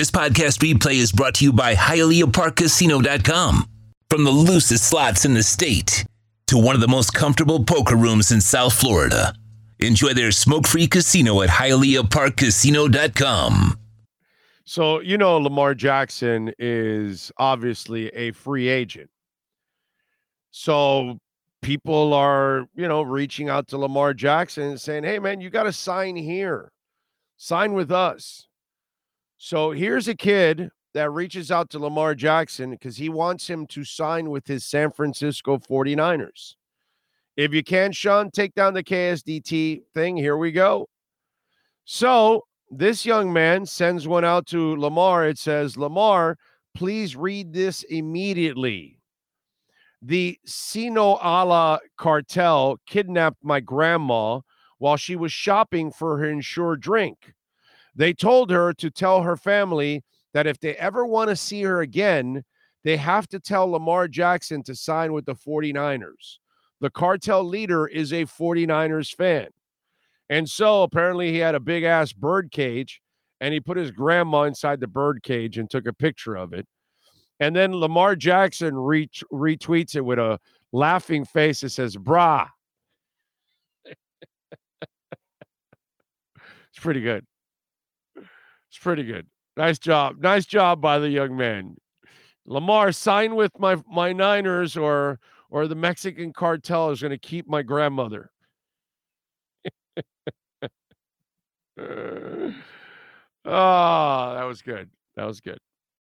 This podcast replay is brought to you by HialeahParkCasino.com. From the loosest slots in the state to one of the most comfortable poker rooms in South Florida, enjoy their smoke-free casino at HialeahParkCasino.com. So, you know, Lamar Jackson is obviously a free agent. So people are, you know, reaching out to Lamar Jackson and saying, hey, man, you got to sign here. Sign with us. So here's a kid that reaches out to Lamar Jackson because he wants him to sign with his San Francisco 49ers. If you can, Sean, take down the KSDT thing. Here we go. So this young man sends one out to Lamar. It says, Lamar, please read this immediately. The Sinaloa cartel kidnapped my grandma while she was shopping for her insured drink. They told her to tell her family that if they ever want to see her again, they have to tell Lamar Jackson to sign with the 49ers. The cartel leader is a 49ers fan. And so apparently he had a big ass bird cage and he put his grandma inside the bird cage and took a picture of it. And then Lamar Jackson retweets it with a laughing face that says, brah. It's pretty good. It's pretty good. Nice job. Nice job by the young man. Lamar, sign with my Niners or the Mexican cartel is going to keep my grandmother. Oh, that was good. That was good.